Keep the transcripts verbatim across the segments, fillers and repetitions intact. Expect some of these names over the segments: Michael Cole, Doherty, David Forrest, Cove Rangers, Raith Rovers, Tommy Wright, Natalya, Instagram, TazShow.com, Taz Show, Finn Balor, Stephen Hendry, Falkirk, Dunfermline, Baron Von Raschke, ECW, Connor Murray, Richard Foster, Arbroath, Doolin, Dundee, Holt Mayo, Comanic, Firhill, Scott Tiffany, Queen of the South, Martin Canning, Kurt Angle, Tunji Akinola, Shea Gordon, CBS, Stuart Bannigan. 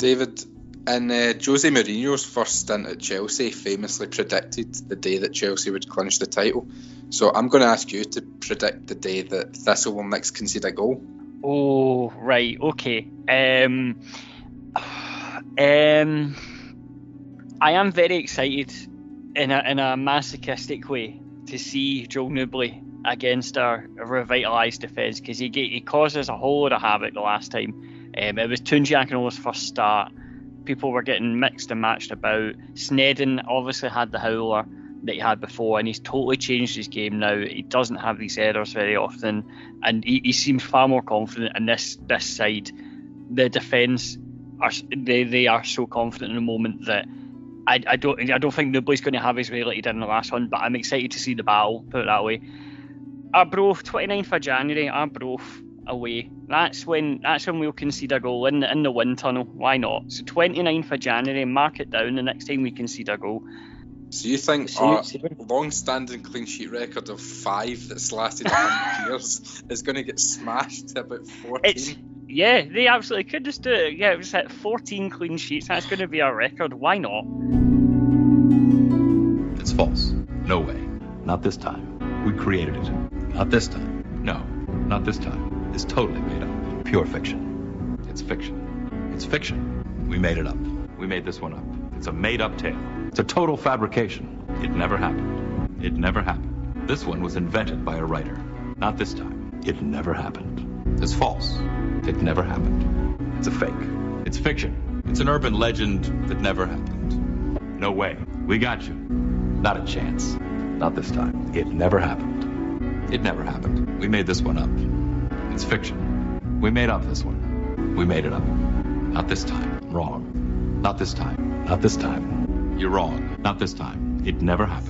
David, in uh, Jose Mourinho's first stint at Chelsea, famously predicted the day that Chelsea would clinch the title. So I'm going to ask you to predict the day that Thistle will next concede a goal. Oh, right, okay. Um, um, I am very excited in a, in a masochistic way to see Joel Newbley against our revitalised defence, because he, he caused us a whole lot of havoc the last time. Um, it was Tunji Akinola's first start. People were getting mixed and matched about. Sneddon obviously had the howler that he had before, and he's totally changed his game now. He doesn't have these errors very often, and he, he seems far more confident. And this this side, the defence, are they, they are so confident in the moment that I, I don't I don't think nobody's going to have his way like he did in the last one. But I'm excited to see the battle, put it that way. Arbroath, twenty-ninth of January, Arbroath away. That's when that's when we'll concede a goal in the, in the wind tunnel. Why not? So twenty-ninth of January, mark it down. The next time we concede a goal. So you think our long-standing clean sheet record of five that's lasted one hundred years is going to get smashed to about fourteen? It's, yeah, they absolutely could just do it. Yeah, it was at fourteen clean sheets. That's going to be our record. Why not? It's false. No way. Not this time. We created it. Not this time. No. Not this time. It's totally made up. Pure fiction. It's fiction. It's fiction. We made it up. We made this one up. It's a made-up tale. It's a total fabrication. It never happened. It never happened. This one was invented by a writer. Not this time. It never happened. It's false. It never happened. It's a fake. It's fiction. It's an urban legend that never happened. No way. We got you. Not a chance. Not this time. It never happened. It never happened. We made this one up. It's fiction. We made up this one. We made it up. Not this time. Wrong. Not this time. Not this time. You're wrong. Not this time. It never happened.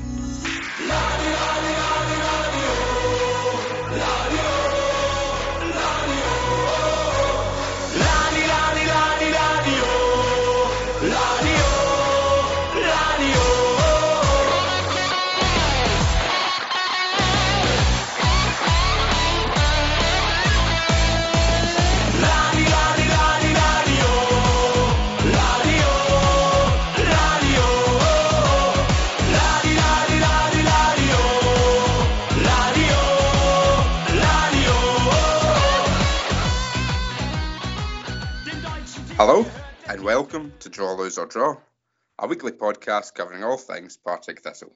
Hello and welcome to Draw, Lose or Draw, a weekly podcast covering all things Partick Thistle.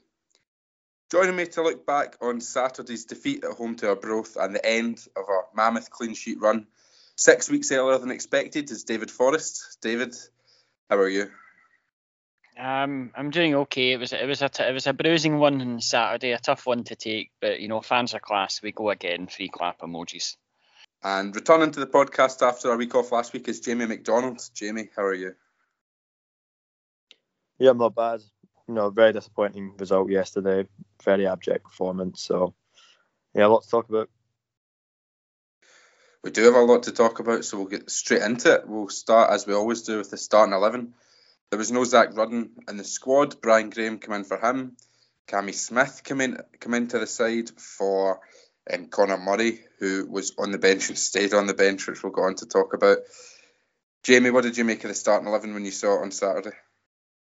Joining me to look back on Saturday's defeat at home to Arbroath and the end of our mammoth clean sheet run six weeks earlier than expected is David Forrest. David, how are you? Um, I'm doing okay. It was it was a t- it was a bruising one on Saturday, a tough one to take, but you know, fans are class. We go again. Free clap emojis. And returning to the podcast after a week off last week is Jamie McDonald. Jamie, how are you? Yeah, I'm not bad. You know, very disappointing result yesterday. Very abject performance. So, yeah, a lot to talk about. We do have a lot to talk about, so we'll get straight into it. We'll start, as we always do, with the starting eleven. There was no Zach Rudden in the squad. Brian Graham came in for him. Cammy Smith came in, came into the side for... Um, Connor Murray, who was on the bench and stayed on the bench, which we'll go on to talk about. Jamie, what did you make of the starting eleven when you saw it on Saturday?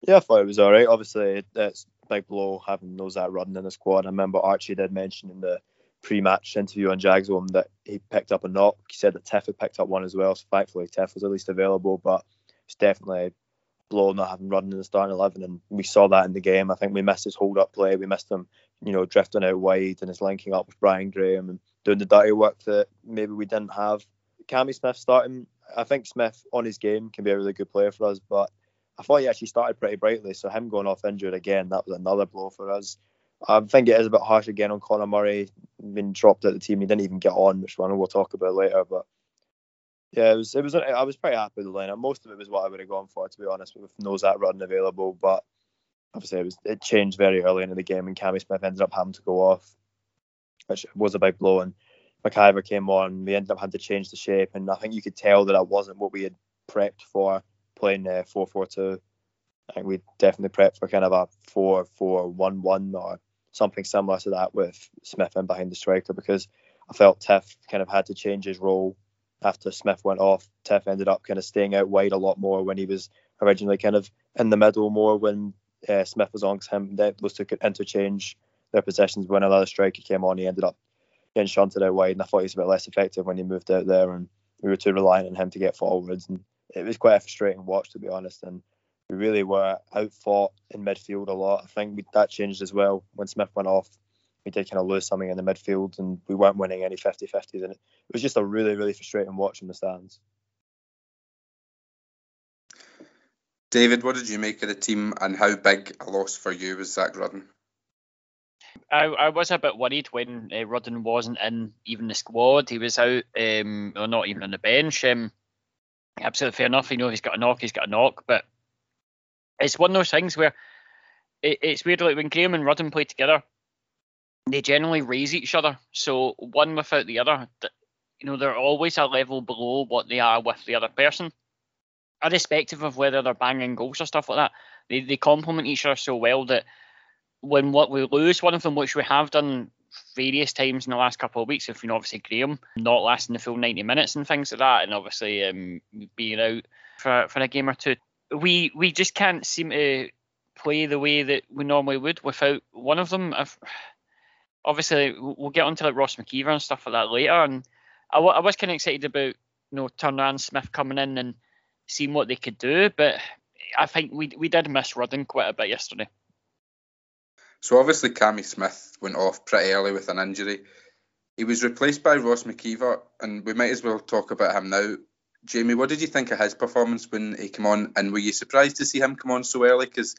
Yeah, I thought it was all right. Obviously, it's a big blow having no Zach Rudden in the squad. I remember Archie did mention in the pre-match interview on Jags Home that he picked up a knock. He said that Tiff had picked up one as well, so thankfully Tiff was at least available, but it's definitely a blow not having Rudden in the starting eleven, and we saw that in the game. I think we missed his hold-up play. We missed him, you know, drifting out wide and is linking up with Brian Graham and doing the dirty work that maybe we didn't have. Cammy Smith starting, I think Smith on his game can be a really good player for us, but I thought he actually started pretty brightly, so him going off injured again, that was another blow for us. I think it is a bit harsh again on Connor Murray, being dropped out the team. He didn't even get on, which one we'll talk about later, but yeah, it was, it was. I was pretty happy with the lineup. Most of it was what I would have gone for, to be honest, with no Zach Rudden available, but obviously, it was it changed very early into the game, and Cammy Smith ended up having to go off, which was a big blow. And McKeever came on. We ended up having to change the shape, and I think you could tell that that wasn't what we had prepped for playing uh, four four two. I think we definitely prepped for kind of a four four one one or something similar to that with Smith in behind the striker, because I felt Tiff kind of had to change his role after Smith went off, Tiff ended up kind of staying out wide a lot more when he was originally kind of in the middle more when uh, Smith was on him. Those two could interchange their possessions. When another striker came on, he ended up getting shunted out wide, and I thought he was a bit less effective when he moved out there, and we were too reliant on him to get forwards. And it was quite a frustrating watch, to be honest, and we really were outfought in midfield a lot. I think we, that changed as well. When Smith went off, we did kind of lose something in the midfield, and we weren't winning any fifty-fifties, and it was just a really, really frustrating watch in the stands. David, what did you make of the team, and how big a loss for you was Zach Rudden? I, I was a bit worried when uh, Rudden wasn't in even the squad. He was out, um, or not even on the bench. Um, absolutely fair enough. You know, he's got a knock, he's got a knock, but it's one of those things where it, it's weird. Like when Graham and Rudden play together, they generally raise each other. So one without the other, you know, they're always a level below what they are with the other person, irrespective of whether they're banging goals or stuff like that. They they complement each other so well that when what we lose one of them, which we have done various times in the last couple of weeks, if you know, obviously Graham not lasting the full ninety minutes and things like that, and obviously um, being out for for a game or two, we we just can't seem to play the way that we normally would without one of them. I've, Obviously, we'll get onto like Ross McKeever and stuff like that later. And I, w- I was kind of excited about, you know, Turner and Smith coming in and seeing what they could do. But I think we we did miss Rudden quite a bit yesterday. So obviously, Cammy Smith went off pretty early with an injury. He was replaced by Ross McKeever, and we might as well talk about him now. Jamie, what did you think of his performance when he came on? And were you surprised to see him come on so early? Because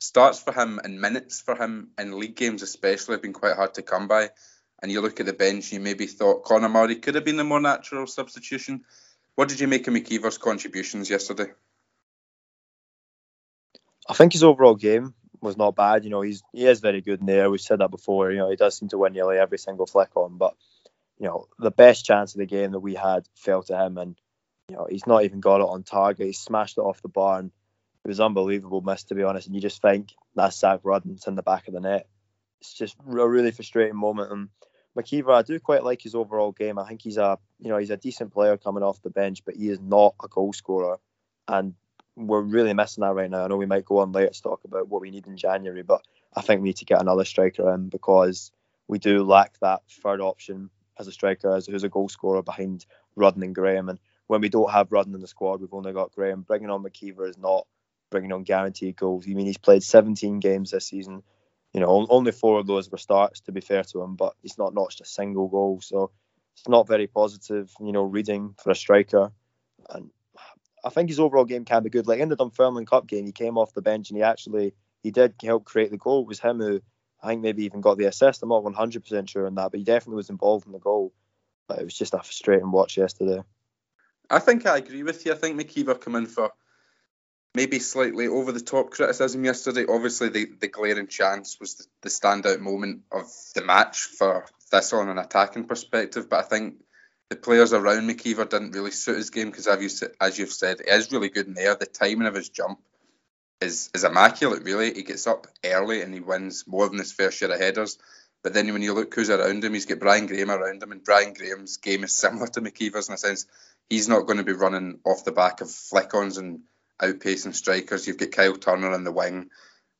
starts for him and minutes for him in league games especially have been quite hard to come by. And you look at the bench, you maybe thought Connor Murray could have been the more natural substitution. What did you make of McKeever's contributions yesterday? I think his overall game was not bad. You know, he's he is very good in the air. We've said that before. You know, he does seem to win nearly every single flick on. But, you know, the best chance of the game that we had fell to him. And, you know, he's not even got it on target. He smashed it off the bar, and it was an unbelievable miss, to be honest, and you just think that's Zach Rudden, it's in the back of the net. It's just a really frustrating moment. And McKeever, I do quite like his overall game. I think he's a, you know, he's a decent player coming off the bench, but he is not a goal scorer, and we're really missing that right now. I know we might go on later to talk about what we need in January, but I think we need to get another striker in, because we do lack that third option as a striker, as who's a goal scorer behind Rudden and Graham. And when we don't have Rudden in the squad, we've only got Graham. Bringing on McKeever is not bringing on guaranteed goals. You I mean, he's played seventeen games this season. You know, only four of those were starts, to be fair to him, but he's not notched a single goal. So it's not very positive, you know, reading for a striker. And I think his overall game can be good. Like in the Dunfermline Cup game, he came off the bench and he actually, he did help create the goal. It was him who, I think, maybe even got the assist. I'm not one hundred percent sure on that, but he definitely was involved in the goal. But it was just a frustrating watch yesterday. I think I agree with you. I think McKeever come in for maybe slightly over-the-top criticism yesterday. Obviously, the, the glaring chance was the, the standout moment of the match for Thistle on an attacking perspective, but I think the players around McKeever didn't really suit his game, because as you've said, he is really good in the air. The timing of his jump is, is immaculate, really. He gets up early and he wins more than his fair share of headers, but then when you look who's around him, he's got Brian Graham around him, and Brian Graham's game is similar to McKeever's in a sense. He's not going to be running off the back of flick-ons and outpacing strikers. You've got Kyle Turner in the wing,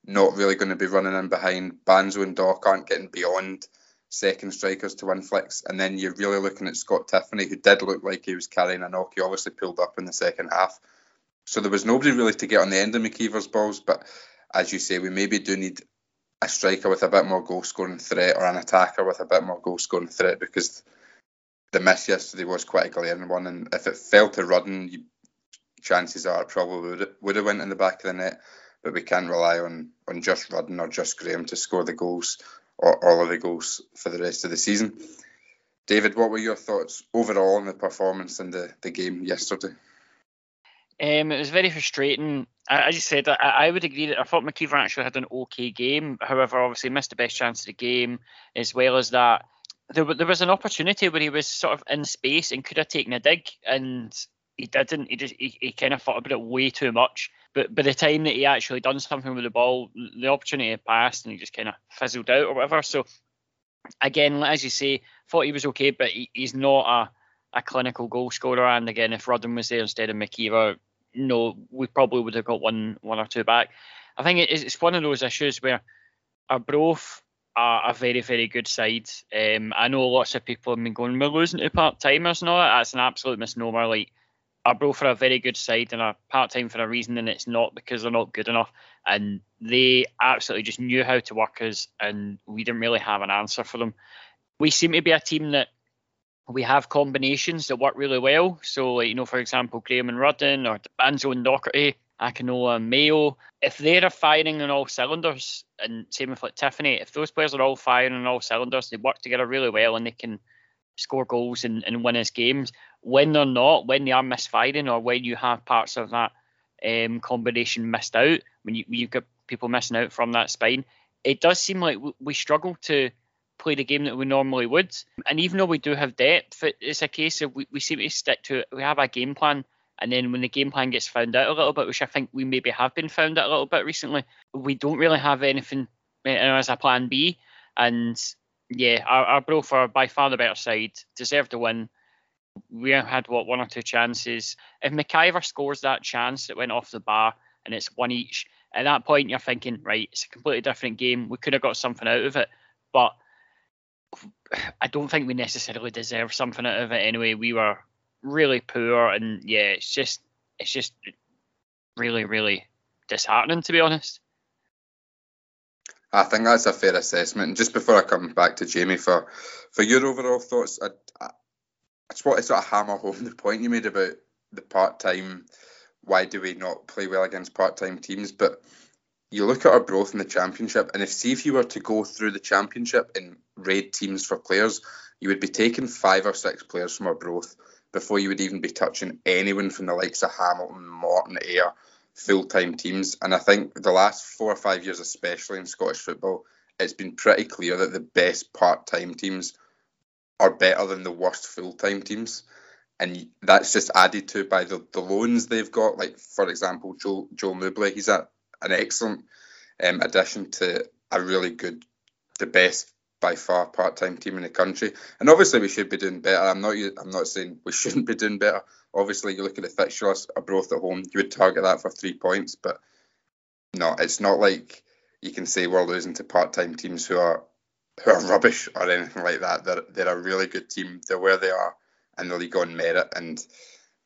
not really going to be running in behind. Banzo and Doc aren't getting beyond second strikers to win flicks. And then you're really looking at Scott Tiffany, who did look like he was carrying a knock. He obviously pulled up in the second half. So there was nobody really to get on the end of McKeever's balls. But as you say, we maybe do need a striker with a bit more goal-scoring threat, or an attacker with a bit more goal-scoring threat, because the miss yesterday was quite a glaring one. And if it fell to Rudden, you chances are it probably would, would have went in the back of the net, but we can't rely on on just Rudden or just Graham to score the goals, or all of the goals, for the rest of the season. David, what were your thoughts overall on the performance and the, the game yesterday? Um, it was very frustrating. As you said, I, I would agree that I thought McKeever actually had an okay game. However, obviously missed the best chance of the game, as well as that. There, there was an opportunity where he was sort of in space and could have taken a dig, and he didn't. He just he, he kind of thought about it way too much. But by the time that he actually done something with the ball, the opportunity had passed, and he just kind of fizzled out or whatever. So again, as you say, thought he was okay, but he, he's not a clinical goal scorer. And again, if Rudden was there instead of McKeever, no, we probably would have got one one or two back. I think it's one of those issues where Arbroath are a very, very good side. Um, I know lots of people have been going, we're losing to part-timers and all that. That's an absolute misnomer. Like, Arbroath are a very good side and are part-time for a reason, and it's not because they're not good enough. And they absolutely just knew how to work us, and we didn't really have an answer for them. We seem to be a team that we have combinations that work really well. So, like, you know, for example, Graham and Rudden, or Banzo and Doherty, Akinola and Mayo, if they're firing on all cylinders, and same with like Tiffany, if those players are all firing on all cylinders, they work together really well and they can score goals and, and win us games. When they're not, when they are misfiring, or when you have parts of that um, combination missed out, when you, you've got people missing out from that spine, it does seem like we struggle to play the game that we normally would. And even though we do have depth, it's a case of we, we seem to stick to it. We have a game plan. And then when the game plan gets found out a little bit, which I think we maybe have been found out a little bit recently, we don't really have anything as a plan B. And yeah, our, our Arbroath are by far the better side, deserved to win. We had, what, one or two chances. If McIver scores that chance that went off the bar and it's one each, at that point you're thinking, right, it's a completely different game. We could have got something out of it. But I don't think we necessarily deserve something out of it anyway. We were really poor, and yeah, it's just it's just really, really disheartening, to be honest. I think that's a fair assessment. And just before I come back to Jamie for for your overall thoughts, I, I just want to sort of hammer home the point you made about the part-time. Why do we not play well against part-time teams? But you look at our growth in the Championship, and if see if you were to go through the Championship and raid teams for players, you would be taking five or six players from our growth before you would even be touching anyone from the likes of Hamilton, Morton, Ayr, full-time teams. And I think the last four or five years, especially in Scottish football, it's been pretty clear that the best part-time teams are better than the worst full-time teams. And that's just added to by the, the loans they've got. Like, for example, Joel, Joel Newbley, he's a, an excellent um, addition to a really good, the best by far part-time team in the country. And obviously we should be doing better. I'm not I'm not saying we shouldn't be doing better. Obviously you look at the fixture list, Arbroath at home, you would target that for three points, but no, it's not like you can say we're losing to part-time teams who are who are rubbish or anything like that. They're, they're a really good team. They're where they are in the league on merit, and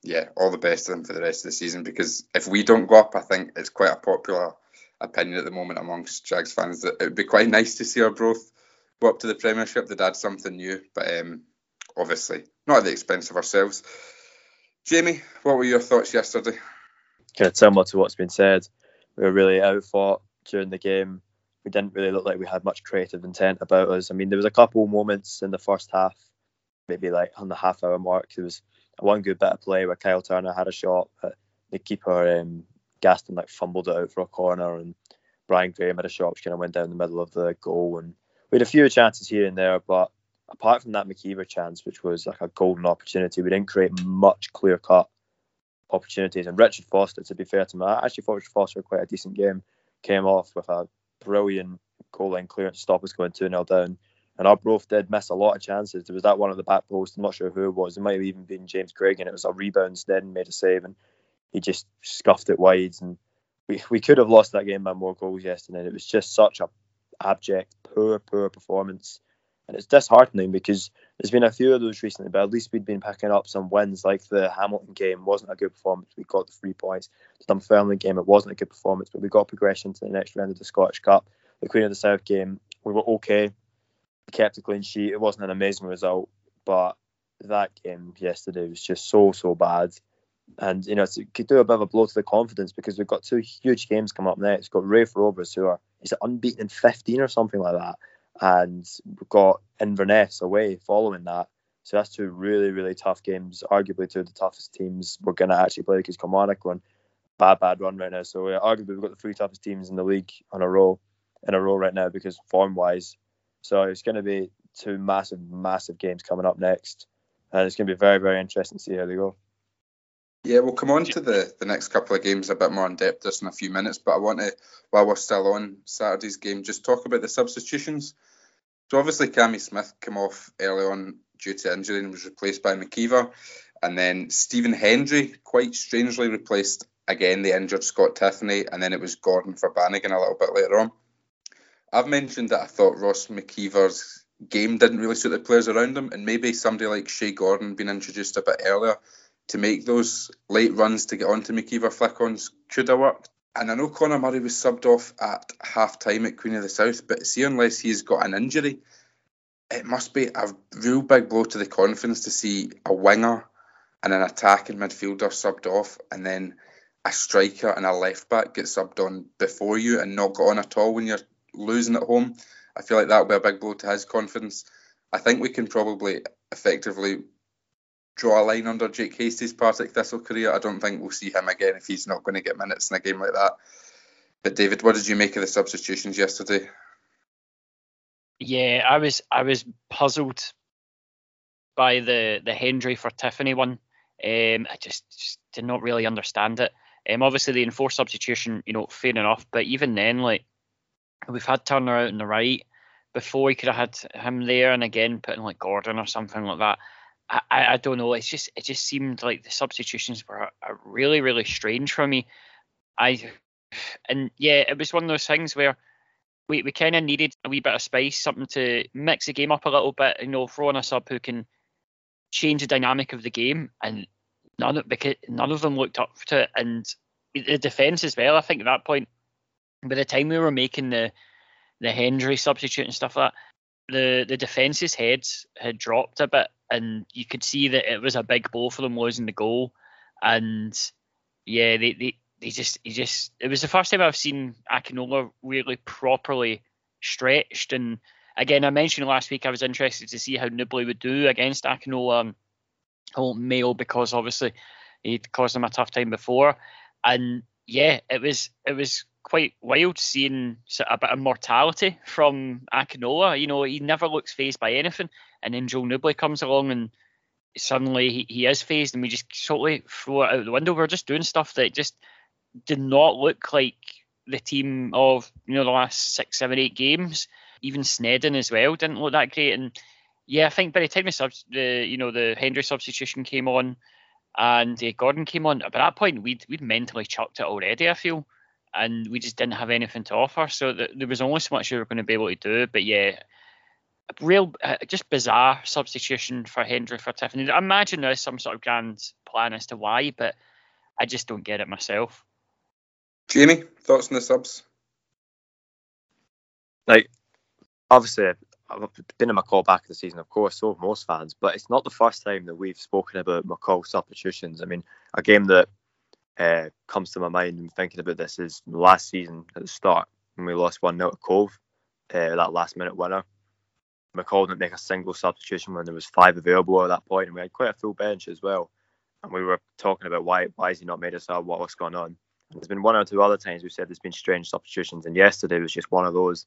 yeah, all the best of them for the rest of the season, because if we don't go up, I think it's quite a popular opinion at the moment amongst Jags fans that it would be quite nice to see Arbroath up to the Premiership. They'd add something new, but um, obviously not at the expense of ourselves. Jamie, what were your thoughts yesterday? Kind of similar to what's been said. We were really outfought during the game. We didn't really look like we had much creative intent about us. I mean, there was a couple moments in the first half, maybe like on the half hour mark, there was one good bit of play where Kyle Turner had a shot, but the keeper, um, Gaston, like fumbled it out for a corner, and Brian Graham had a shot which kind of went down the middle of the goal. And we had a few chances here and there, but apart from that McKeever chance, which was like a golden opportunity, we didn't create much clear-cut opportunities. And Richard Foster, to be fair to me, I actually thought Richard Foster had quite a decent game, came off with a brilliant goal-line clearance to stop us going two nil down. And Arbroath did miss a lot of chances. There was that one at the back post, I'm not sure who it was, it might have even been James Craig, and it was a rebound, Sneddon made a save, and he just scuffed it wide. And we, we could have lost that game by more goals yesterday. It was just such a abject, poor, poor performance, and it's disheartening because there's been a few of those recently, but at least we'd been picking up some wins. Like the Hamilton game wasn't a good performance, we got the three points. The Dunfermline game, it wasn't a good performance, but we got progression to the next round of the Scottish Cup. The Queen of the South game, we were okay, we kept a clean sheet. It wasn't an amazing result, but that game yesterday was just so, so bad. And you know, it could do a bit of a blow to the confidence because we've got two huge games coming up next. We've got Raith Rovers, who are is it unbeaten in fifteen or something like that, and we've got Inverness away following that. So that's two really, really tough games. Arguably two of the toughest teams we're going to actually play, because Comanic on bad, bad run right now. So yeah, arguably we've got the three toughest teams in the league on a row in a row right now, because form wise. So it's going to be two massive, massive games coming up next, and it's going to be very, very interesting to see how they go. Yeah, we'll come on to the, the next couple of games a bit more in depth just in a few minutes, but I want to, while we're still on Saturday's game, just talk about the substitutions. So obviously Cammy Smith came off early on due to injury and was replaced by McKeever. And then Stephen Hendry quite strangely replaced, again, the injured Scott Tiffany, and then it was Gordon for Bannigan a little bit later on. I've mentioned that I thought Ross McKeever's game didn't really suit the players around him, and maybe somebody like Shea Gordon being introduced a bit earlier to make those late runs to get onto McKeever flick-ons could have worked. And I know Connor Murray was subbed off at half-time at Queen of the South, but see, unless he's got an injury, it must be a real big blow to the confidence to see a winger and an attacking midfielder subbed off, and then a striker and a left-back get subbed on before you and not got on at all when you're losing at home. I feel like that would be a big blow to his confidence. I think we can probably effectively draw a line under Jake Hastie's Partick Thistle career. I don't think we'll see him again if he's not going to get minutes in a game like that. But David, what did you make of the substitutions yesterday? Yeah, I was I was puzzled by the, the Hendry for Tiffany one. Um, I just, just did not really understand it. Um, obviously the enforced substitution, you know, fair enough. But even then, like, we've had Turner out on the right before. We could have had him there, and again putting like Gordon or something like that. I, I don't know. It's just it just seemed like the substitutions were uh, really really strange for me. I and yeah, it was one of those things where we, we kind of needed a wee bit of spice, something to mix the game up a little bit. You know, throw on a sub who can change the dynamic of the game, and none of because none of them looked up to it, and the defence as well. I think at that point, by the time we were making the the Hendry substitute and stuff like that, the the defence's heads had dropped a bit. And you could see that it was a big blow for them losing the goal. And yeah, they, they, they just, he just, it was the first time I've seen Akinola really properly stretched. And again, I mentioned last week I was interested to see how Newbley would do against Akinola and Holt Mayo, because obviously he'd caused them a tough time before. And yeah, it was it was quite wild seeing a bit of mortality from Akinola. You know, he never looks fazed by anything. And then Joel Newbley comes along and suddenly he, he is phased, and we just totally throw it out the window. We're just doing stuff that just did not look like the team of, you know, the last six, seven, eight games. Even Sneddon as well didn't look that great. And yeah, I think by the time the, subs, the you know, the Hendry substitution came on and uh, Gordon came on, at that point we'd we'd mentally chucked it already, I feel, and we just didn't have anything to offer. So th- there was only so much we were going to be able to do. But yeah, real, uh, just bizarre substitution for Hendry for Tiffany. I imagine there's some sort of grand plan as to why, but I just don't get it myself. Jamie, thoughts on the subs? Like, obviously, I've been a McCall back of the season, of course, so have most fans, but it's not the first time that we've spoken about McCall substitutions. I mean, a game that uh, comes to my mind when thinking about this is last season at the start when we lost one nil to Cove, uh, that last minute winner. McCall didn't make a single substitution when there was five available at that point, and we had quite a full bench as well. And we were talking about why why has he not made us up, what was going on. And there's been one or two other times we've said there's been strange substitutions, and yesterday was just one of those.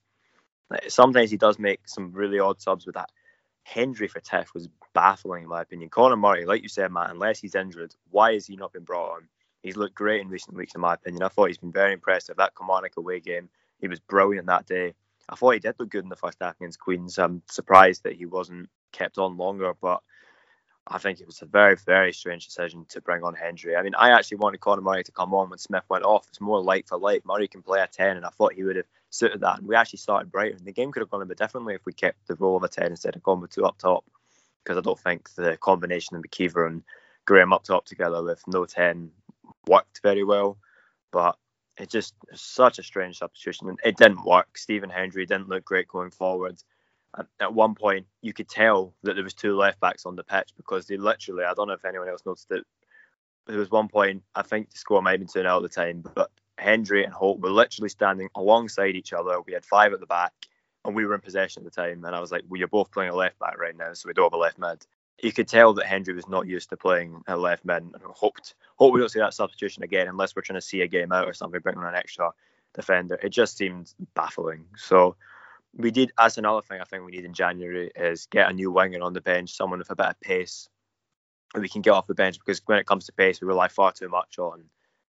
Sometimes he does make some really odd subs, with that Hendry for Tiff was baffling in my opinion. Connor Murray, like you said, Matt, unless he's injured, why has he not been brought on? He's looked great in recent weeks in my opinion. I thought he's been very impressive. That Comanic away game, he was brilliant that day. I thought he did look good in the first half against Queens. I'm surprised that he wasn't kept on longer, but I think it was a very, very strange decision to bring on Hendry. I mean, I actually wanted Connor Murray to come on when Smith went off. It's more light for light. Murray can play a ten, and I thought he would have suited that. And we actually started brighter. And the game could have gone a bit differently if we kept the role of a ten instead of going with two up top, because I don't think the combination of McKeever and Graham up top together with no ten worked very well. But It's just such a strange substitution, and it didn't work. Stephen Hendry didn't look great going forward. At one point, you could tell that there was two left-backs on the pitch, because they literally, I don't know if anyone else noticed it, there was one point, I think the score might have been two nil at the time, but Hendry and Holt were literally standing alongside each other. We had five at the back, and we were in possession at the time, and I was like, well, you're both playing a left-back right now, so we don't have a left-mid. You could tell that Hendry was not used to playing a left mid, and hoped, hope we don't see that substitution again unless we're trying to see a game out or something, bring on an extra defender. It just seemed baffling. So we did, that's another thing I think we need in January, is get a new winger on the bench, someone with a bit of pace that we can get off the bench, because when it comes to pace, we rely far too much on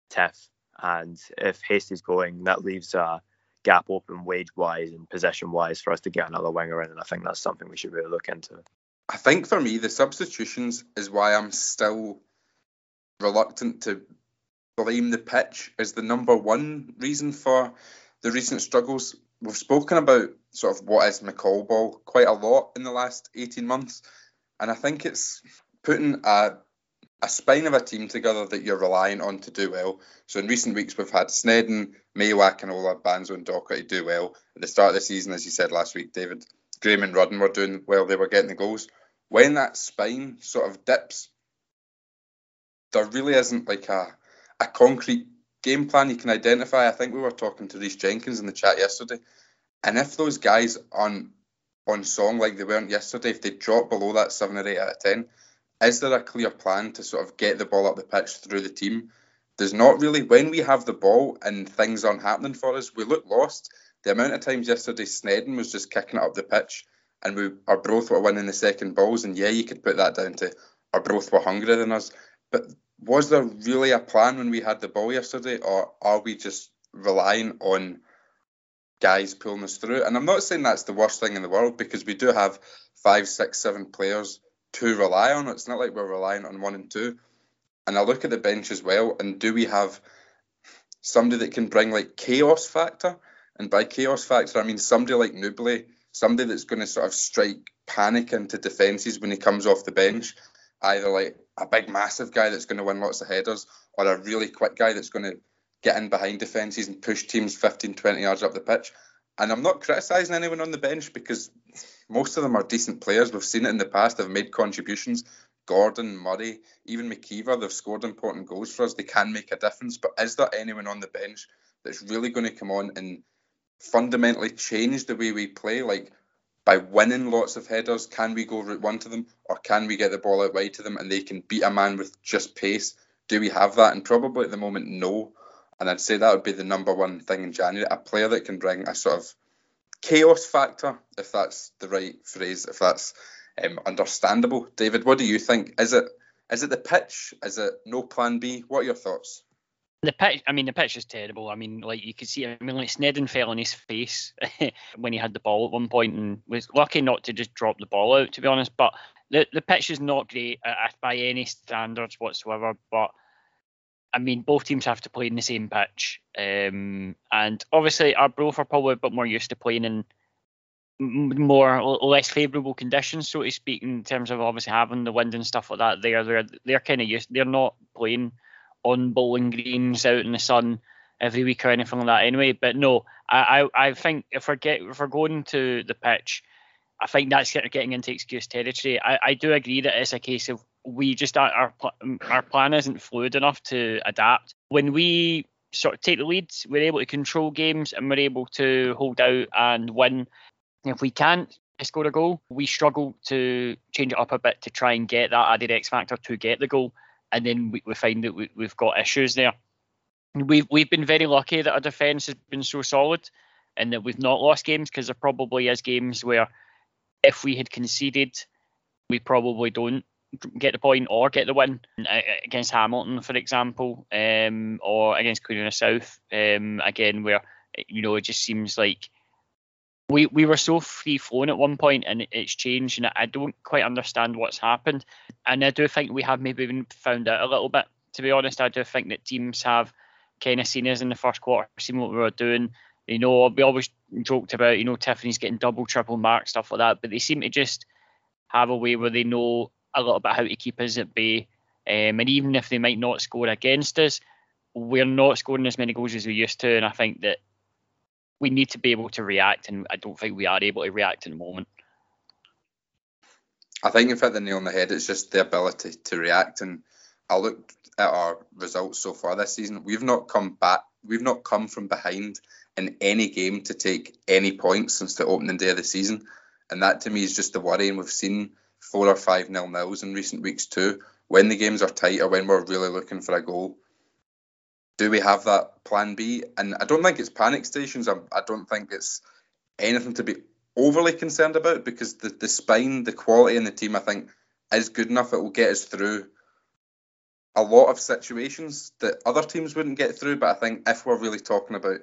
Tiff. And if Hastie's going, that leaves a gap open wage-wise and possession-wise for us to get another winger in, and I think that's something we should really look into. I think for me, the substitutions is why I'm still reluctant to blame the pitch as the number one reason for the recent struggles. We've spoken about sort of what is McCall ball quite a lot in the last eighteen months. And I think it's putting a, a spine of a team together that you're relying on to do well. So in recent weeks, we've had Sneddon, Mayo, Akinola, Banzo and Doherty do well. At the start of the season, as you said last week, David, Graham and Rudden were doing well. They were getting the goals. When that spine sort of dips, there really isn't like a, a concrete game plan you can identify. I think we were talking to Rhys Jenkins in the chat yesterday. And if those guys aren't on song like they weren't yesterday, if they drop below that seven or eight out of ten, is there a clear plan to sort of get the ball up the pitch through the team? There's not really. When we have the ball and things aren't happening for us, we look lost. The amount of times yesterday Sneddon was just kicking it up the pitch and we Arbroath were winning the second balls, and yeah, you could put that down to Arbroath were hungrier than us. But was there really a plan when we had the ball yesterday, or are we just relying on guys pulling us through? And I'm not saying that's the worst thing in the world, because we do have five, six, seven players to rely on. It's not like we're relying on one and two. And I look at the bench as well, and do we have somebody that can bring like chaos factor? And by chaos factor, I mean somebody like Newbley, somebody that's going to sort of strike panic into defences when he comes off the bench. Either like a big, massive guy that's going to win lots of headers, or a really quick guy that's going to get in behind defences and push teams fifteen, twenty yards up the pitch. And I'm not criticising anyone on the bench, because most of them are decent players. We've seen it in the past. They've made contributions. Gordon, Murray, even McKeever, they've scored important goals for us. They can make a difference. But is there anyone on the bench that's really going to come on and fundamentally change the way we play? Like, by winning lots of headers, can we go route one to them, or can we get the ball out wide to them and they can beat a man with just pace? Do we have that? And probably at the moment, no. And I'd say that would be the number one thing in January, a player that can bring a sort of chaos factor, if that's the right phrase, if that's um, understandable. David, what do you think? Is it is it the pitch? Is it no plan B? What are your thoughts? The pitch, I mean, the pitch is terrible. I mean, like, you could see, I mean, like, Sneddon fell on his face when he had the ball at one point and was lucky not to just drop the ball out, to be honest. But the, the pitch is not great uh, by any standards whatsoever. But, I mean, both teams have to play in the same pitch. Um, and obviously, Arbroath are probably a bit more used to playing in more less favourable conditions, so to speak, in terms of obviously having the wind and stuff like that. They're, they're, they're kind of used, they're not playing on bowling greens out in the sun every week or anything like that anyway. But no, I, I, I think if we're, get, if we're going to the pitch, I think that's getting into excuse territory. I, I do agree that it's a case of we just, our, our plan isn't fluid enough to adapt. When we sort of take the leads, we're able to control games and we're able to hold out and win. If we can't score a goal, we struggle to change it up a bit to try and get that added X factor to get the goal. And then we, we find that we, we've got issues there. We've we've been very lucky that our defence has been so solid and that we've not lost games, because there probably is games where if we had conceded, we probably don't get the point or get the win. Against Hamilton, for example, um, or against Queen of the South, um, again, where, you know, it just seems like we, we were so free-flowing at one point, and it's changed, and I don't quite understand what's happened. And I do think we have maybe even found out a little bit. To be honest, I do think that teams have kind of seen us in the first quarter, seen what we were doing. You know, we always joked about, you know, Tiffany's getting double, triple marks, stuff like that, but they seem to just have a way where they know a little bit how to keep us at bay. Um, and even if they might not score against us, we're not scoring as many goals as we used to, and I think that we need to be able to react, and I don't think we are able to react at the moment. I think you've hit the nail on the head. It's just the ability to react. And I looked at our results so far this season. We've not come back. We've not come from behind in any game to take any points since the opening day of the season. And that, to me, is just the worry. And we've seen four or five nil-nils in recent weeks too. When the games are tight or when we're really looking for a goal, do we have that plan B? And I don't think it's panic stations. I, I don't think it's anything to be overly concerned about, because the, the spine, the quality in the team, I think, is good enough. It will get us through a lot of situations that other teams wouldn't get through. But I think if we're really talking about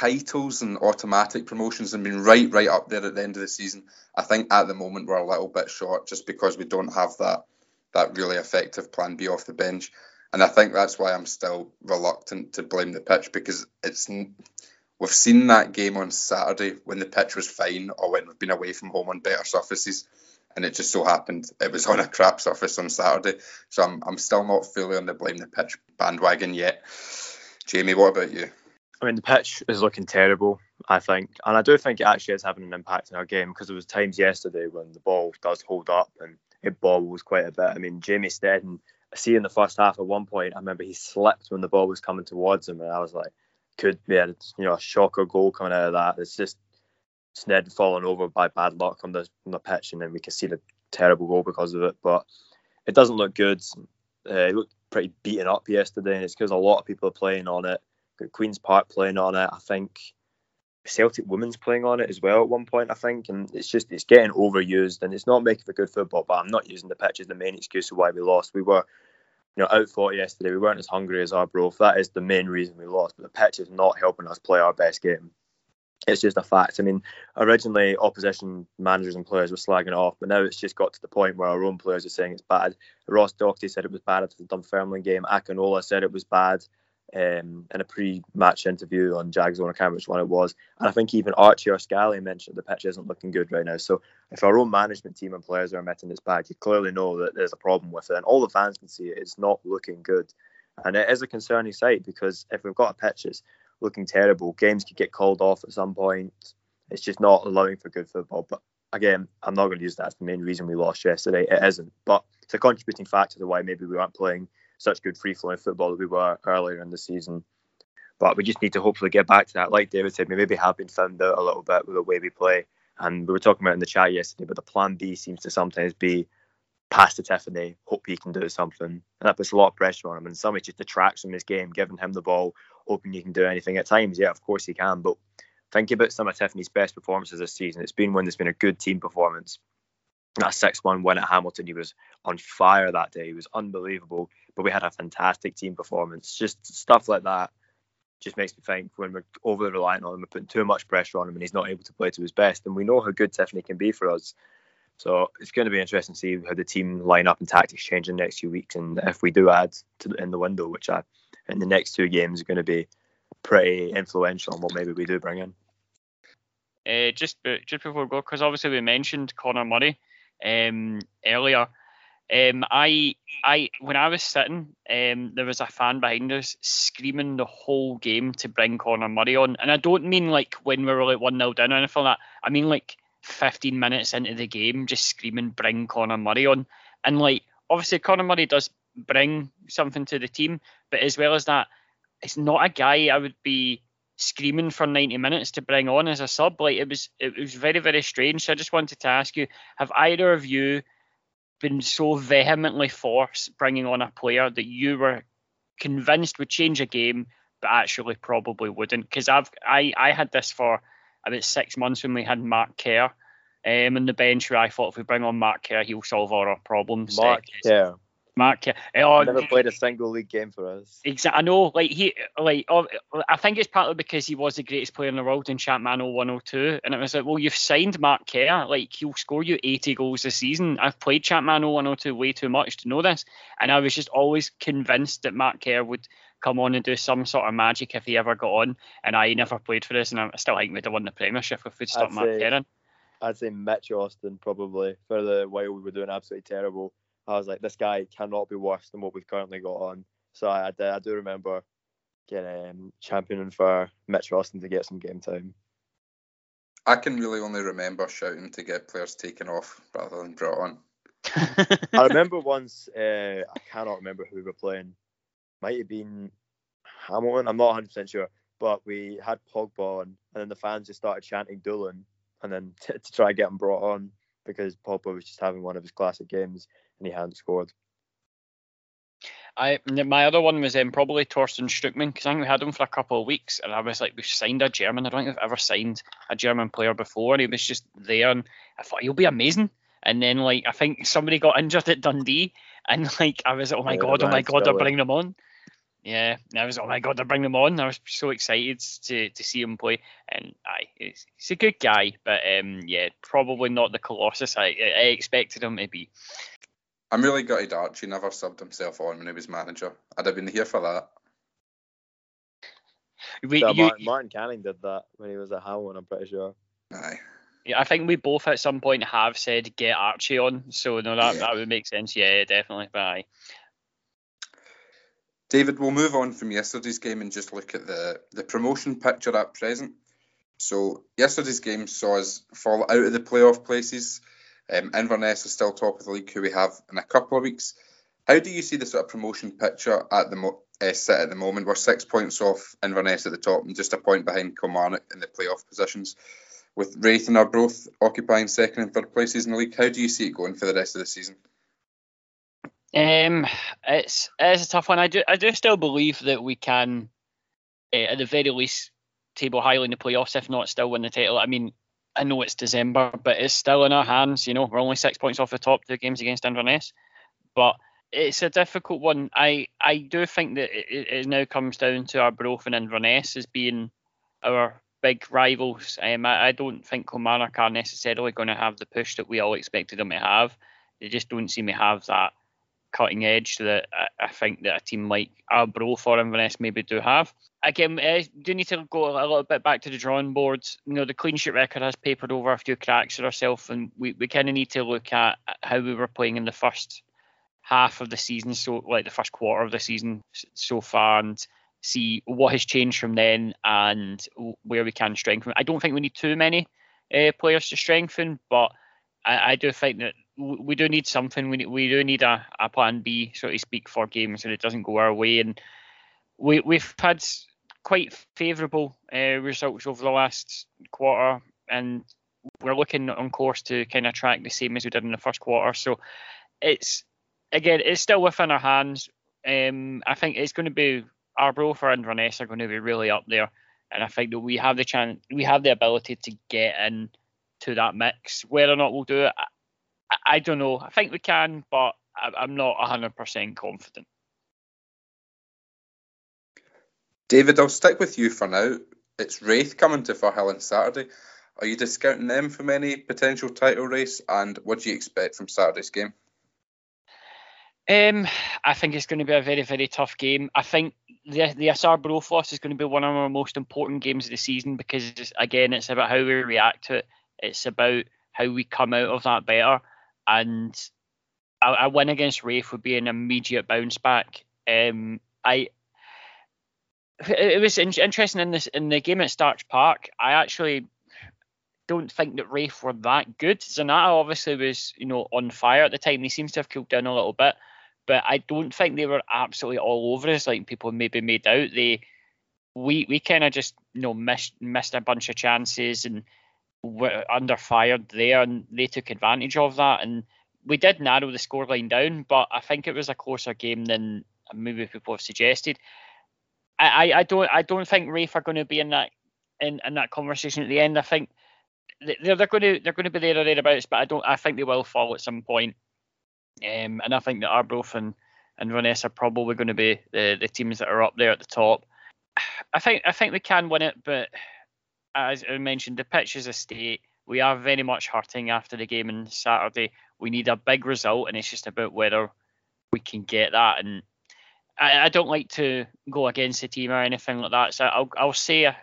titles and automatic promotions and been right, right up there at the end of the season. I think at the moment we're a little bit short just because we don't have that that really effective plan B off the bench. And I think that's why I'm still reluctant to blame the pitch, because it's we've seen that game on Saturday when the pitch was fine or when we've been away from home on better surfaces. And it just so happened it was on a crap surface on Saturday. So I'm I'm still not fully on the blame the pitch bandwagon yet. Jamie, what about you? I mean, the pitch is looking terrible, I think. And I do think it actually is having an impact on our game, because there was times yesterday when the ball does hold up and it bobbles quite a bit. I mean, Jamie Sneddon, I see in the first half at one point, I remember he slipped when the ball was coming towards him. And I was like, could be a, you know, a shocker goal coming out of that. It's just Sneddon falling over by bad luck on the, on the pitch, and then we can see the terrible goal because of it. But it doesn't look good. Uh, it looked pretty beaten up yesterday, and it's because a lot of people are playing on it. Queen's Park playing on it. I think Celtic Women's playing on it as well at one point, I think. And it's just, it's getting overused and it's not making for good football. But I'm not using the pitch as the main excuse of why we lost. We were, you know, out fought yesterday. We weren't as hungry as Arbroath. That is the main reason we lost. But the pitch is not helping us play our best game. It's just a fact. I mean, originally opposition managers and players were slagging it off, but now it's just got to the point where our own players are saying it's bad. Ross Doherty said it was bad after the Dunfermline game. Akinola said it was bad um, in a pre-match interview on Jags Zone. I can't remember which one it was. And I think even Archie or Scally mentioned the pitch isn't looking good right now. So if our own management team and players are admitting it's bad, you clearly know that there's a problem with it. And all the fans can see it. It's not looking good. And it is a concerning sight, because if we've got a pitch that's looking terrible, games could get called off at some point. It's just not allowing for good football. But again, I'm not going to use that as the main reason we lost yesterday. It isn't. But it's a contributing factor to why maybe we aren't playing such good free-flowing football that we were earlier in the season. But we just need to hopefully get back to that. Like David said, we maybe have been found out a little bit with the way we play. And we were talking about in the chat yesterday, but the plan B seems to sometimes be pass to Tiffany, hope he can do something. And that puts a lot of pressure on him. And somebody just detracts from his game, giving him the ball, hoping you can do anything. At times, yeah, of course he can, but think about some of Tiffany's best performances this season. It's been when there's been a good team performance. That six one win at Hamilton, he was on fire that day. He was unbelievable, but we had a fantastic team performance. Just stuff like that just makes me think when we're overly reliant on him, we're putting too much pressure on him and he's not able to play to his best. And we know how good Tiffany can be for us. So it's going to be interesting to see how the team line up and tactics change in the next few weeks. And if we do add to the, in the window, which I in the next two games are going to be pretty influential on what maybe we do bring in. Uh, just just before we go, because obviously we mentioned Connor Murray um, earlier. Um, I I when I was sitting, um, there was a fan behind us screaming the whole game to bring Connor Murray on. And I don't mean like when we were like one nil down or anything like that. I mean like fifteen minutes into the game, just screaming, bring Connor Murray on. And like, obviously Connor Murray does bring something to the team, but as well as that, it's not a guy I would be screaming for ninety minutes to bring on as a sub. Like it was it was very, very strange. So I just wanted to ask you, have either of you been so vehemently forced bringing on a player that you were convinced would change a game but actually probably wouldn't? Because I've I, I had this for about six months when we had Mark Kerr um, on the bench, where I thought if we bring on Mark Kerr, he'll solve all our problems. Mark Kerr. Mark Kerr. Oh, never played a single league game for us. Exactly. I know. Like he, like oh, I think it's partly because he was the greatest player in the world in Chapman oh one oh two, and it was like, well, you've signed Mark Kerr. Like he'll score you eighty goals this season. I've played Chapman oh one oh two way too much to know this, and I was just always convinced that Mark Kerr would come on and do some sort of magic if he ever got on. And I never played for us, and I still think we'd have won the Premiership if we'd stopped Mark Kerr. I'd say Mitch Austin probably for the while we were doing absolutely terrible. I was like, this guy cannot be worse than what we've currently got on. So I, I do remember getting um, championing for Mitch Austin to get some game time. I can really only remember shouting to get players taken off rather than brought on. I remember once, uh, I cannot remember who we were playing. Might have been Hamilton, I'm not one hundred percent sure. But we had Pogba on, and then the fans just started chanting Doolin, and then t- to try and get him brought on, because Pogba was just having one of his classic games. And he hadn't scored. I my other one was um, probably Torsten Struckmann, because I think we had him for a couple of weeks, and I was like, we've signed a German. I don't think we've ever signed a German player before, and he was just there, and I thought he'll be amazing. And then like I think somebody got injured at Dundee, and like I was like, oh my yeah, god, oh my god, they're bringing him on. Yeah, and I was, oh my God, they're bringing them on. I was so excited to, to see him play. And aye, he's, he's a good guy, but um, yeah, probably not the Colossus I, I expected him to be. I'm really gutted Archie never subbed himself on when he was manager. I'd have been here for that. We, so you, Martin, Martin Canning did that when he was at Hamilton, I'm pretty sure. Aye. Yeah, I think we both at some point have said get Archie on, so no, that, yeah. that would make sense. Yeah, definitely. Bye. David, we'll move on from yesterday's game and just look at the, the promotion picture at present. So yesterday's game saw us fall out of the playoff places. Um, Inverness is still top of the league, who we have in a couple of weeks. How do you see the sort of promotion picture at the mo- uh, set at the moment? We're six points off Inverness at the top and just a point behind Kilmarnock in the playoff positions, with Raith and Arbroath occupying second and third places in the league. How do you see it going for the rest of the season? Um, it's it's a tough one. I do I do still believe that we can, uh, at the very least, table highly in the playoffs, if not still win the title. I mean, I know it's December, but it's still in our hands. You know, we're only six points off the top, two games against Inverness. But it's a difficult one. I, I do think that it, it now comes down to Arbroath and Inverness as being our big rivals. Um, I, I don't think Kilmarnock are necessarily going to have the push that we all expected them to have. They just don't seem to have that cutting edge that I, I think that a team like Arbroath or Inverness maybe do have. Again, I do need to go a little bit back to the drawing board. You know, the clean sheet record has papered over a few cracks for ourselves, and we, we kind of need to look at how we were playing in the first half of the season, so like the first quarter of the season so far, and see what has changed from then and where we can strengthen. I don't think we need too many uh, players to strengthen, but I, I do think that we do need something. We, we do need a, a plan B, so to speak, for games when it doesn't go our way. And we, we've had quite favourable uh, results over the last quarter, and we're looking on course to kind of track the same as we did in the first quarter. So it's, again, it's still within our hands. Um, I think it's going to be Arbroath or Inverness are going to be really up there, and I think that we have the chance, we have the ability to get in to that mix. Whether or not we'll do it, I, I don't know. I think we can, but I'm not one hundred percent confident. David, I'll stick with you for now. It's Raith coming to Firhill on Saturday. Are you discounting them from any potential title race? And what do you expect from Saturday's game? Um, I think it's going to be a very, very tough game. I think the, the Arbroath loss is going to be one of our most important games of the season because, again, it's about how we react to it. It's about how we come out of that better. And a, a win against Raith would be an immediate bounce back. Um, I it was in, interesting in this in the game at Starks Park. I actually don't think that Raith were that good. Zanata obviously was, you know, on fire at the time. He seems to have cooled down a little bit, but I don't think they were absolutely all over us like people maybe made out. They we we kind of just you know missed missed a bunch of chances and were under fire there, and they took advantage of that, and we did narrow the scoreline down, but I think it was a closer game than maybe people have suggested. I, I, I don't I don't think Raith are going to be in that in, in that conversation at the end. I think they're they're going to they're going to be there or thereabouts, but I don't I think they will fall at some point. Um, and I think that Arbroath and Inverness are probably going to be the, the teams that are up there at the top. I think I think we can win it, but as I mentioned, the pitch is a state. We are very much hurting after the game on Saturday. We need a big result, and it's just about whether we can get that. And I, I don't like to go against the team or anything like that. So I'll I'll say a uh,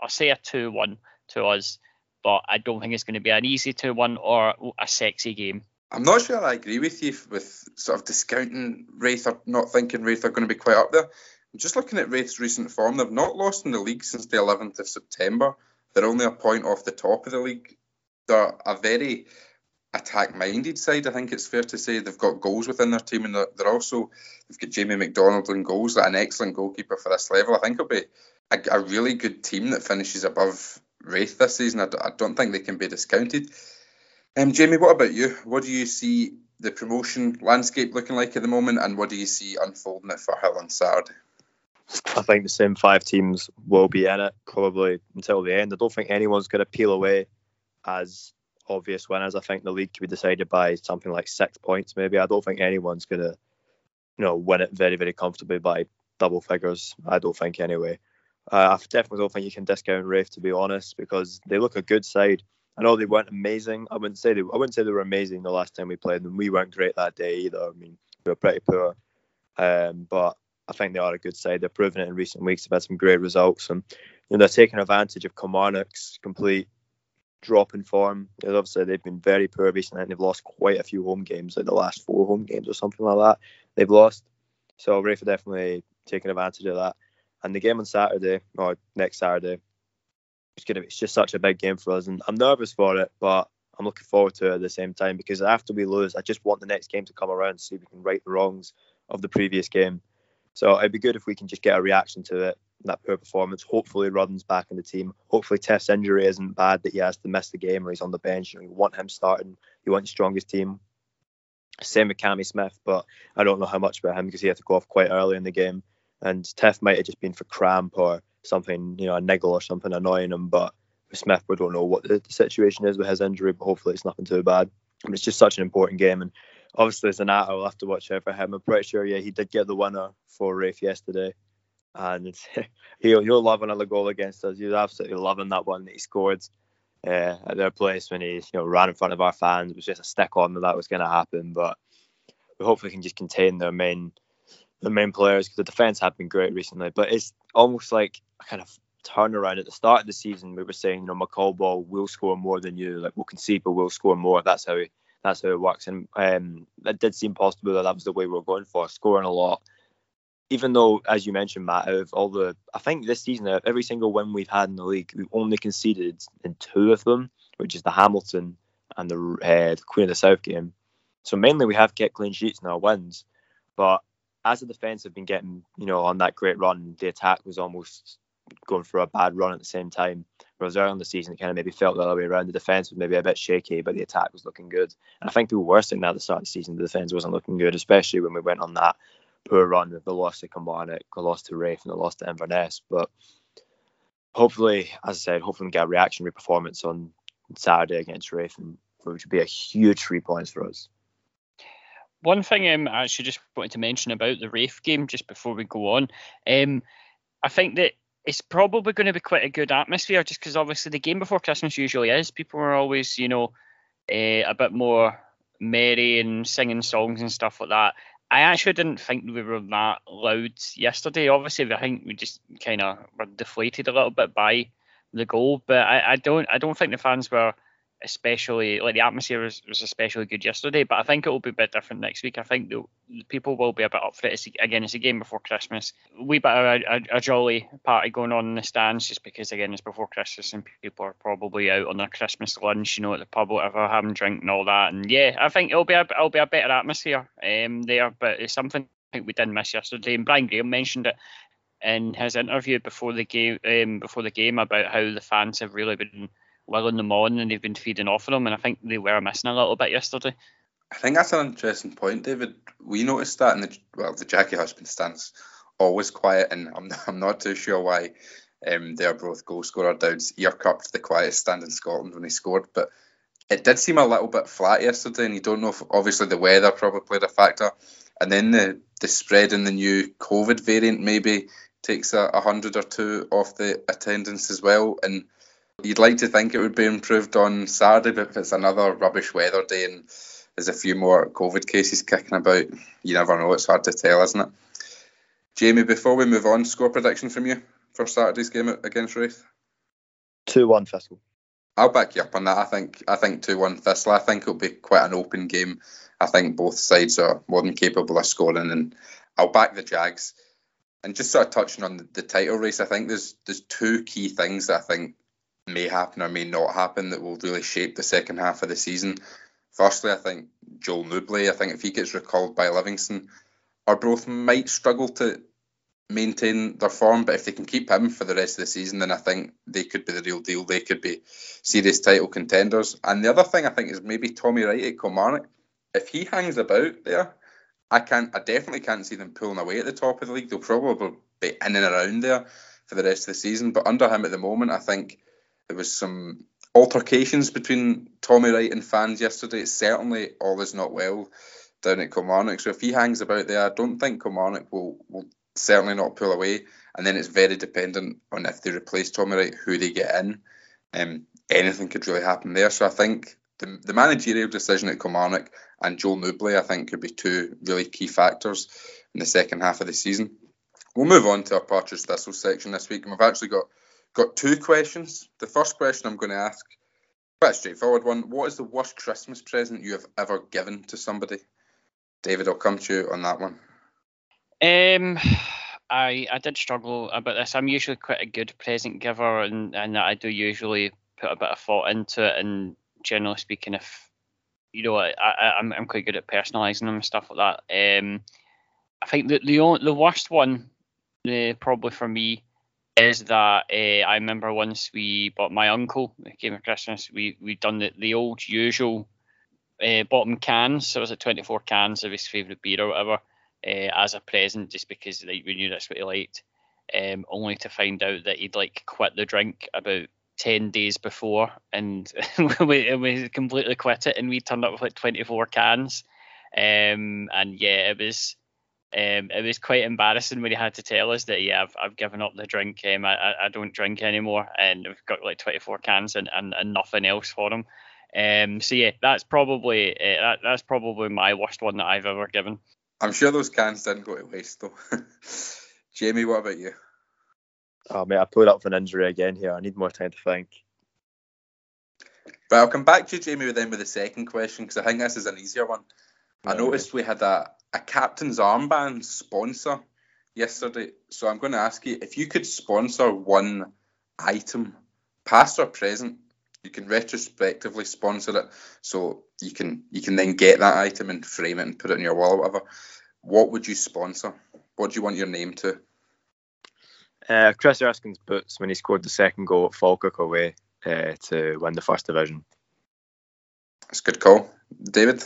I'll say a two one to us, but I don't think it's going to be an easy two one or a sexy game. I'm not sure I agree with you with sort of discounting Raith or not thinking Raith are going to be quite up there. Just looking at Raith's recent form, they've not lost in the league since the eleventh of September. They're only a point off the top of the league. They're a very attack-minded side, I think it's fair to say. They've got goals within their team, and they're, they're also, they've got Jamie McDonald in goals, an excellent goalkeeper for this level. I think it'll be a, a really good team that finishes above Raith this season. I, d- I don't think they can be discounted. Um, Jamie, what about you? What do you see the promotion landscape looking like at the moment, and what do you see unfolding at Firhill on Saturday? I think the same five teams will be in it probably until the end. I don't think anyone's going to peel away as obvious winners. I think the league could be decided by something like six points maybe. I don't think anyone's going to you know, win it very, very comfortably by double figures, I don't think anyway. Uh, I definitely don't think you can discount Raith, to be honest, because they look a good side. I know they weren't amazing. I wouldn't say they. I wouldn't say they were amazing the last time we played them. We weren't great that day either. I mean, we were pretty poor. Um, but I think they are a good side. They've proven it in recent weeks. They've had some great results, and you know, they're taking advantage of Kilmarnock's complete drop in form. You know, obviously, they've been very poor recently, and they've lost quite a few home games, like the last four home games or something like that. They've lost, so Raith are definitely taking advantage of that. And the game on Saturday, or next Saturday, it's gonna be—it's just such a big game for us, and I'm nervous for it, but I'm looking forward to it at the same time, because after we lose, I just want the next game to come around and see if we can right the wrongs of the previous game. So it'd be good if we can just get a reaction to it, that poor performance. Hopefully Rudden's back in the team. Hopefully Teff's injury isn't bad that he has to miss the game or he's on the bench. You want him starting. You want your strongest team. Same with Cammy Smith, but I don't know how much about him because he had to go off quite early in the game. And Teff might have just been for cramp or something, you know, a niggle or something annoying him. But with Smith, we don't know what the situation is with his injury, but hopefully it's nothing too bad. But it's just such an important game. And obviously, Zanata will have to watch out for him. I'm pretty sure, yeah, he did get the winner for Raith yesterday. And he'll, he'll love another goal against us. He was absolutely loving that one that he scored uh, at their place when he, you know, ran in front of our fans. It was just a stick on that that was going to happen. But we hopefully can just contain their main... the main players, because the defence have been great recently, but it's almost like a kind of turnaround. At the start of the season, we were saying, you know, McCall ball will score more than you, like we'll concede, but we'll score more. That's how it, that's how it works, and um, that did seem possible that that was the way we were going for, scoring a lot. Even though, as you mentioned, Matt, out of all the, I think this season, out of every single win we've had in the league, we've only conceded in two of them, which is the Hamilton and the, uh, the Queen of the South game. So mainly we have kept clean sheets in our wins, but as the defence have been getting, you know, on that great run, the attack was almost going for a bad run at the same time. Whereas early in the season, it kind of maybe felt the other way around. The defence was maybe a bit shaky, but the attack was looking good. And I think people were saying that at the start of the season, the defence wasn't looking good, especially when we went on that poor run with the loss to Comanic, the loss to Raith, and the loss to Inverness. But hopefully, as I said, hopefully we can get a reactionary performance on Saturday against Raith, which would be a huge three points for us. One thing um, I actually just wanted to mention about the Raith game just before we go on, um, I think that it's probably going to be quite a good atmosphere just because obviously the game before Christmas usually is. People are always, you know, uh, a bit more merry and singing songs and stuff like that. I actually didn't think we were that loud yesterday. Obviously, I think we just kind of were deflated a little bit by the goal, but I, I don't, I don't think the fans were... especially like the atmosphere was, was especially good yesterday, but I think it will be a bit different next week. I think the people will be a bit up for it. It's, again, it's a game before Christmas. We better a, a, a jolly party going on in the stands just because, again, it's before Christmas and people are probably out on their Christmas lunch, you know, at the pub, whatever, having a drink and all that. And yeah, I think it'll be a it'll be a better atmosphere um there, but it's something I think we did miss yesterday. And Brian Graham mentioned it in his interview before the game um, before the game about how the fans have really been willing them on and they've been feeding off of them, and I think they were missing a little bit yesterday. I think that's an interesting point, David. We noticed that in the well, the Jackie Husband stand's always quiet, and I'm I'm not too sure why. Um, the Arbroath goal scorer Dowd's ear cupped the quietest stand in Scotland when he scored, but it did seem a little bit flat yesterday, and you don't know if obviously the weather probably played a factor, and then the the spread in the new COVID variant maybe takes a, a hundred or two off the attendance as well, and. You'd like to think it would be improved on Saturday, but if it's another rubbish weather day and there's a few more COVID cases kicking about, you never know. It's hard to tell, isn't it? Jamie, before we move on, score prediction from you for Saturday's game against Raith? two one Thistle. I'll back you up on that. I think I think two one Thistle. I think it'll be quite an open game. I think both sides are more than capable of scoring, and I'll back the Jags. And just sort of touching on the, the title race, I think there's there's two key things that I think may happen or may not happen that will really shape the second half of the season. Firstly, I think Joel Newbley, I think if he gets recalled by Livingston, Arbroath might struggle to maintain their form, but if they can keep him for the rest of the season, then I think they could be the real deal. They could be serious title contenders. And the other thing I think is maybe Tommy Wright at Kilmarnock. If he hangs about there, I can't. I definitely can't see them pulling away at the top of the league. They'll probably be in and around there for the rest of the season, but under him at the moment, I think there was some altercations between Tommy Wright and fans yesterday. Certainly all is not well down at Kilmarnock. So if he hangs about there, I don't think Kilmarnock will, will certainly not pull away. And then it's very dependent on if they replace Tommy Wright, who they get in. Um, anything could really happen there. So I think the, the managerial decision at Kilmarnock and Joel Newbley, I think, could be two really key factors in the second half of the season. We'll move on to our Partick Thistle section this week. And we've actually got, got two questions. The first question I'm going to ask, quite a straightforward one. What is the worst Christmas present you have ever given to somebody? David, I'll come to you on that one. Um... I, I did struggle about this. I'm usually quite a good present giver, and, and I do usually put a bit of thought into it. And generally speaking, if you know, I, I, I'm I'm quite good at personalising them and stuff like that. Um, I think the the, the worst one uh, probably for me is that uh, I remember once we bought my uncle who came at Christmas. We we done the, the old usual uh, bottom cans. So it was like twenty-four cans of his favourite beer or whatever. Uh, as a present, just because like, we knew that's what he liked, um, only to find out that he'd like quit the drink about ten days before, and we, and we completely quit it, and we turned up with like twenty-four cans, um, and yeah, it was um, it was quite embarrassing when he had to tell us that yeah, I've, I've given up the drink, um, I, I don't drink anymore, and we've got like twenty-four cans and, and, and nothing else for him. Um, so yeah, that's probably uh, that, that's probably my worst one that I've ever given. I'm sure those cans didn't go to waste, though. Jamie, what about you? Oh, mate, I pulled up for an injury again here. I need more time to think. But I'll come back to you, Jamie, then with the second question, because I think this is an easier one. No, I noticed no. we had a, a captain's armband sponsor yesterday, so I'm going to ask you, if you could sponsor one item, past or present, you can retrospectively sponsor it, so you can you can then get that item and frame it and put it on your wall or whatever. What would you sponsor? What do you want your name to? Uh, Chris Erskine's boots when he scored the second goal at Falkirk away uh, to win the First Division. That's a good call. David?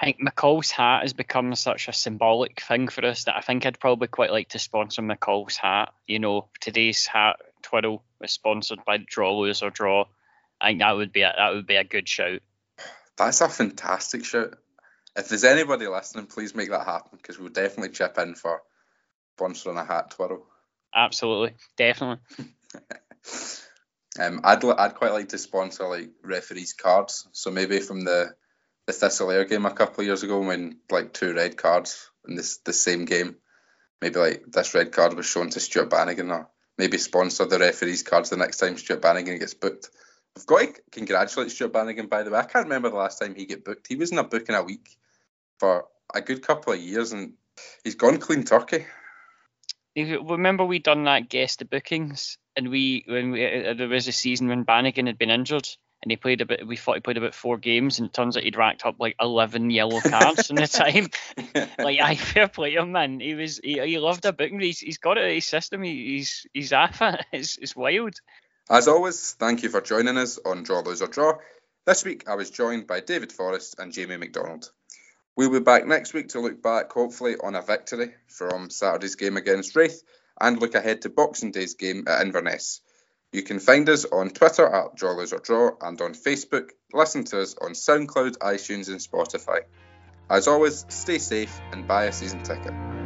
I think McCall's hat has become such a symbolic thing for us that I think I'd probably quite like to sponsor McCall's hat. You know, today's hat, Twiddle, was sponsored by Draw, Lose or Draw. I think that would be a, that would be a good shout. That's a fantastic shout. If there's anybody listening, please make that happen, because we'll definitely chip in for sponsoring a hat twirl. Absolutely, definitely. um, I'd I'd quite like to sponsor like referees' cards. So maybe from the the Thistle Air game a couple of years ago, when like two red cards in this the same game, maybe like this red card was shown to Stuart Bannigan, or maybe sponsor the referees' cards the next time Stuart Bannigan gets booked. I've got to congratulate Stuart Bannigan, by the way. I can't remember the last time he got booked. He was in a book in a week for a good couple of years, and he's gone clean turkey. Remember we done that guest the bookings, and we when we, uh, there was a season when Bannigan had been injured, and he played a bit. We thought he played about four games, and it turns out he'd racked up like eleven yellow cards in the time. Like, I fair play him, man. He was he, he loved a booking. He's he's got it in his system. He, he's he's off it. It's it's wild. As always, thank you for joining us on Draw, Lose or Draw. This week I was joined by David Forrest and Jamie McDonald. We'll be back next week to look back, hopefully, on a victory from Saturday's game against Raith and look ahead to Boxing Day's game at Inverness. You can find us on Twitter at Draw, Lose or Draw and on Facebook. Listen to us on SoundCloud, iTunes and Spotify. As always, stay safe and buy a season ticket.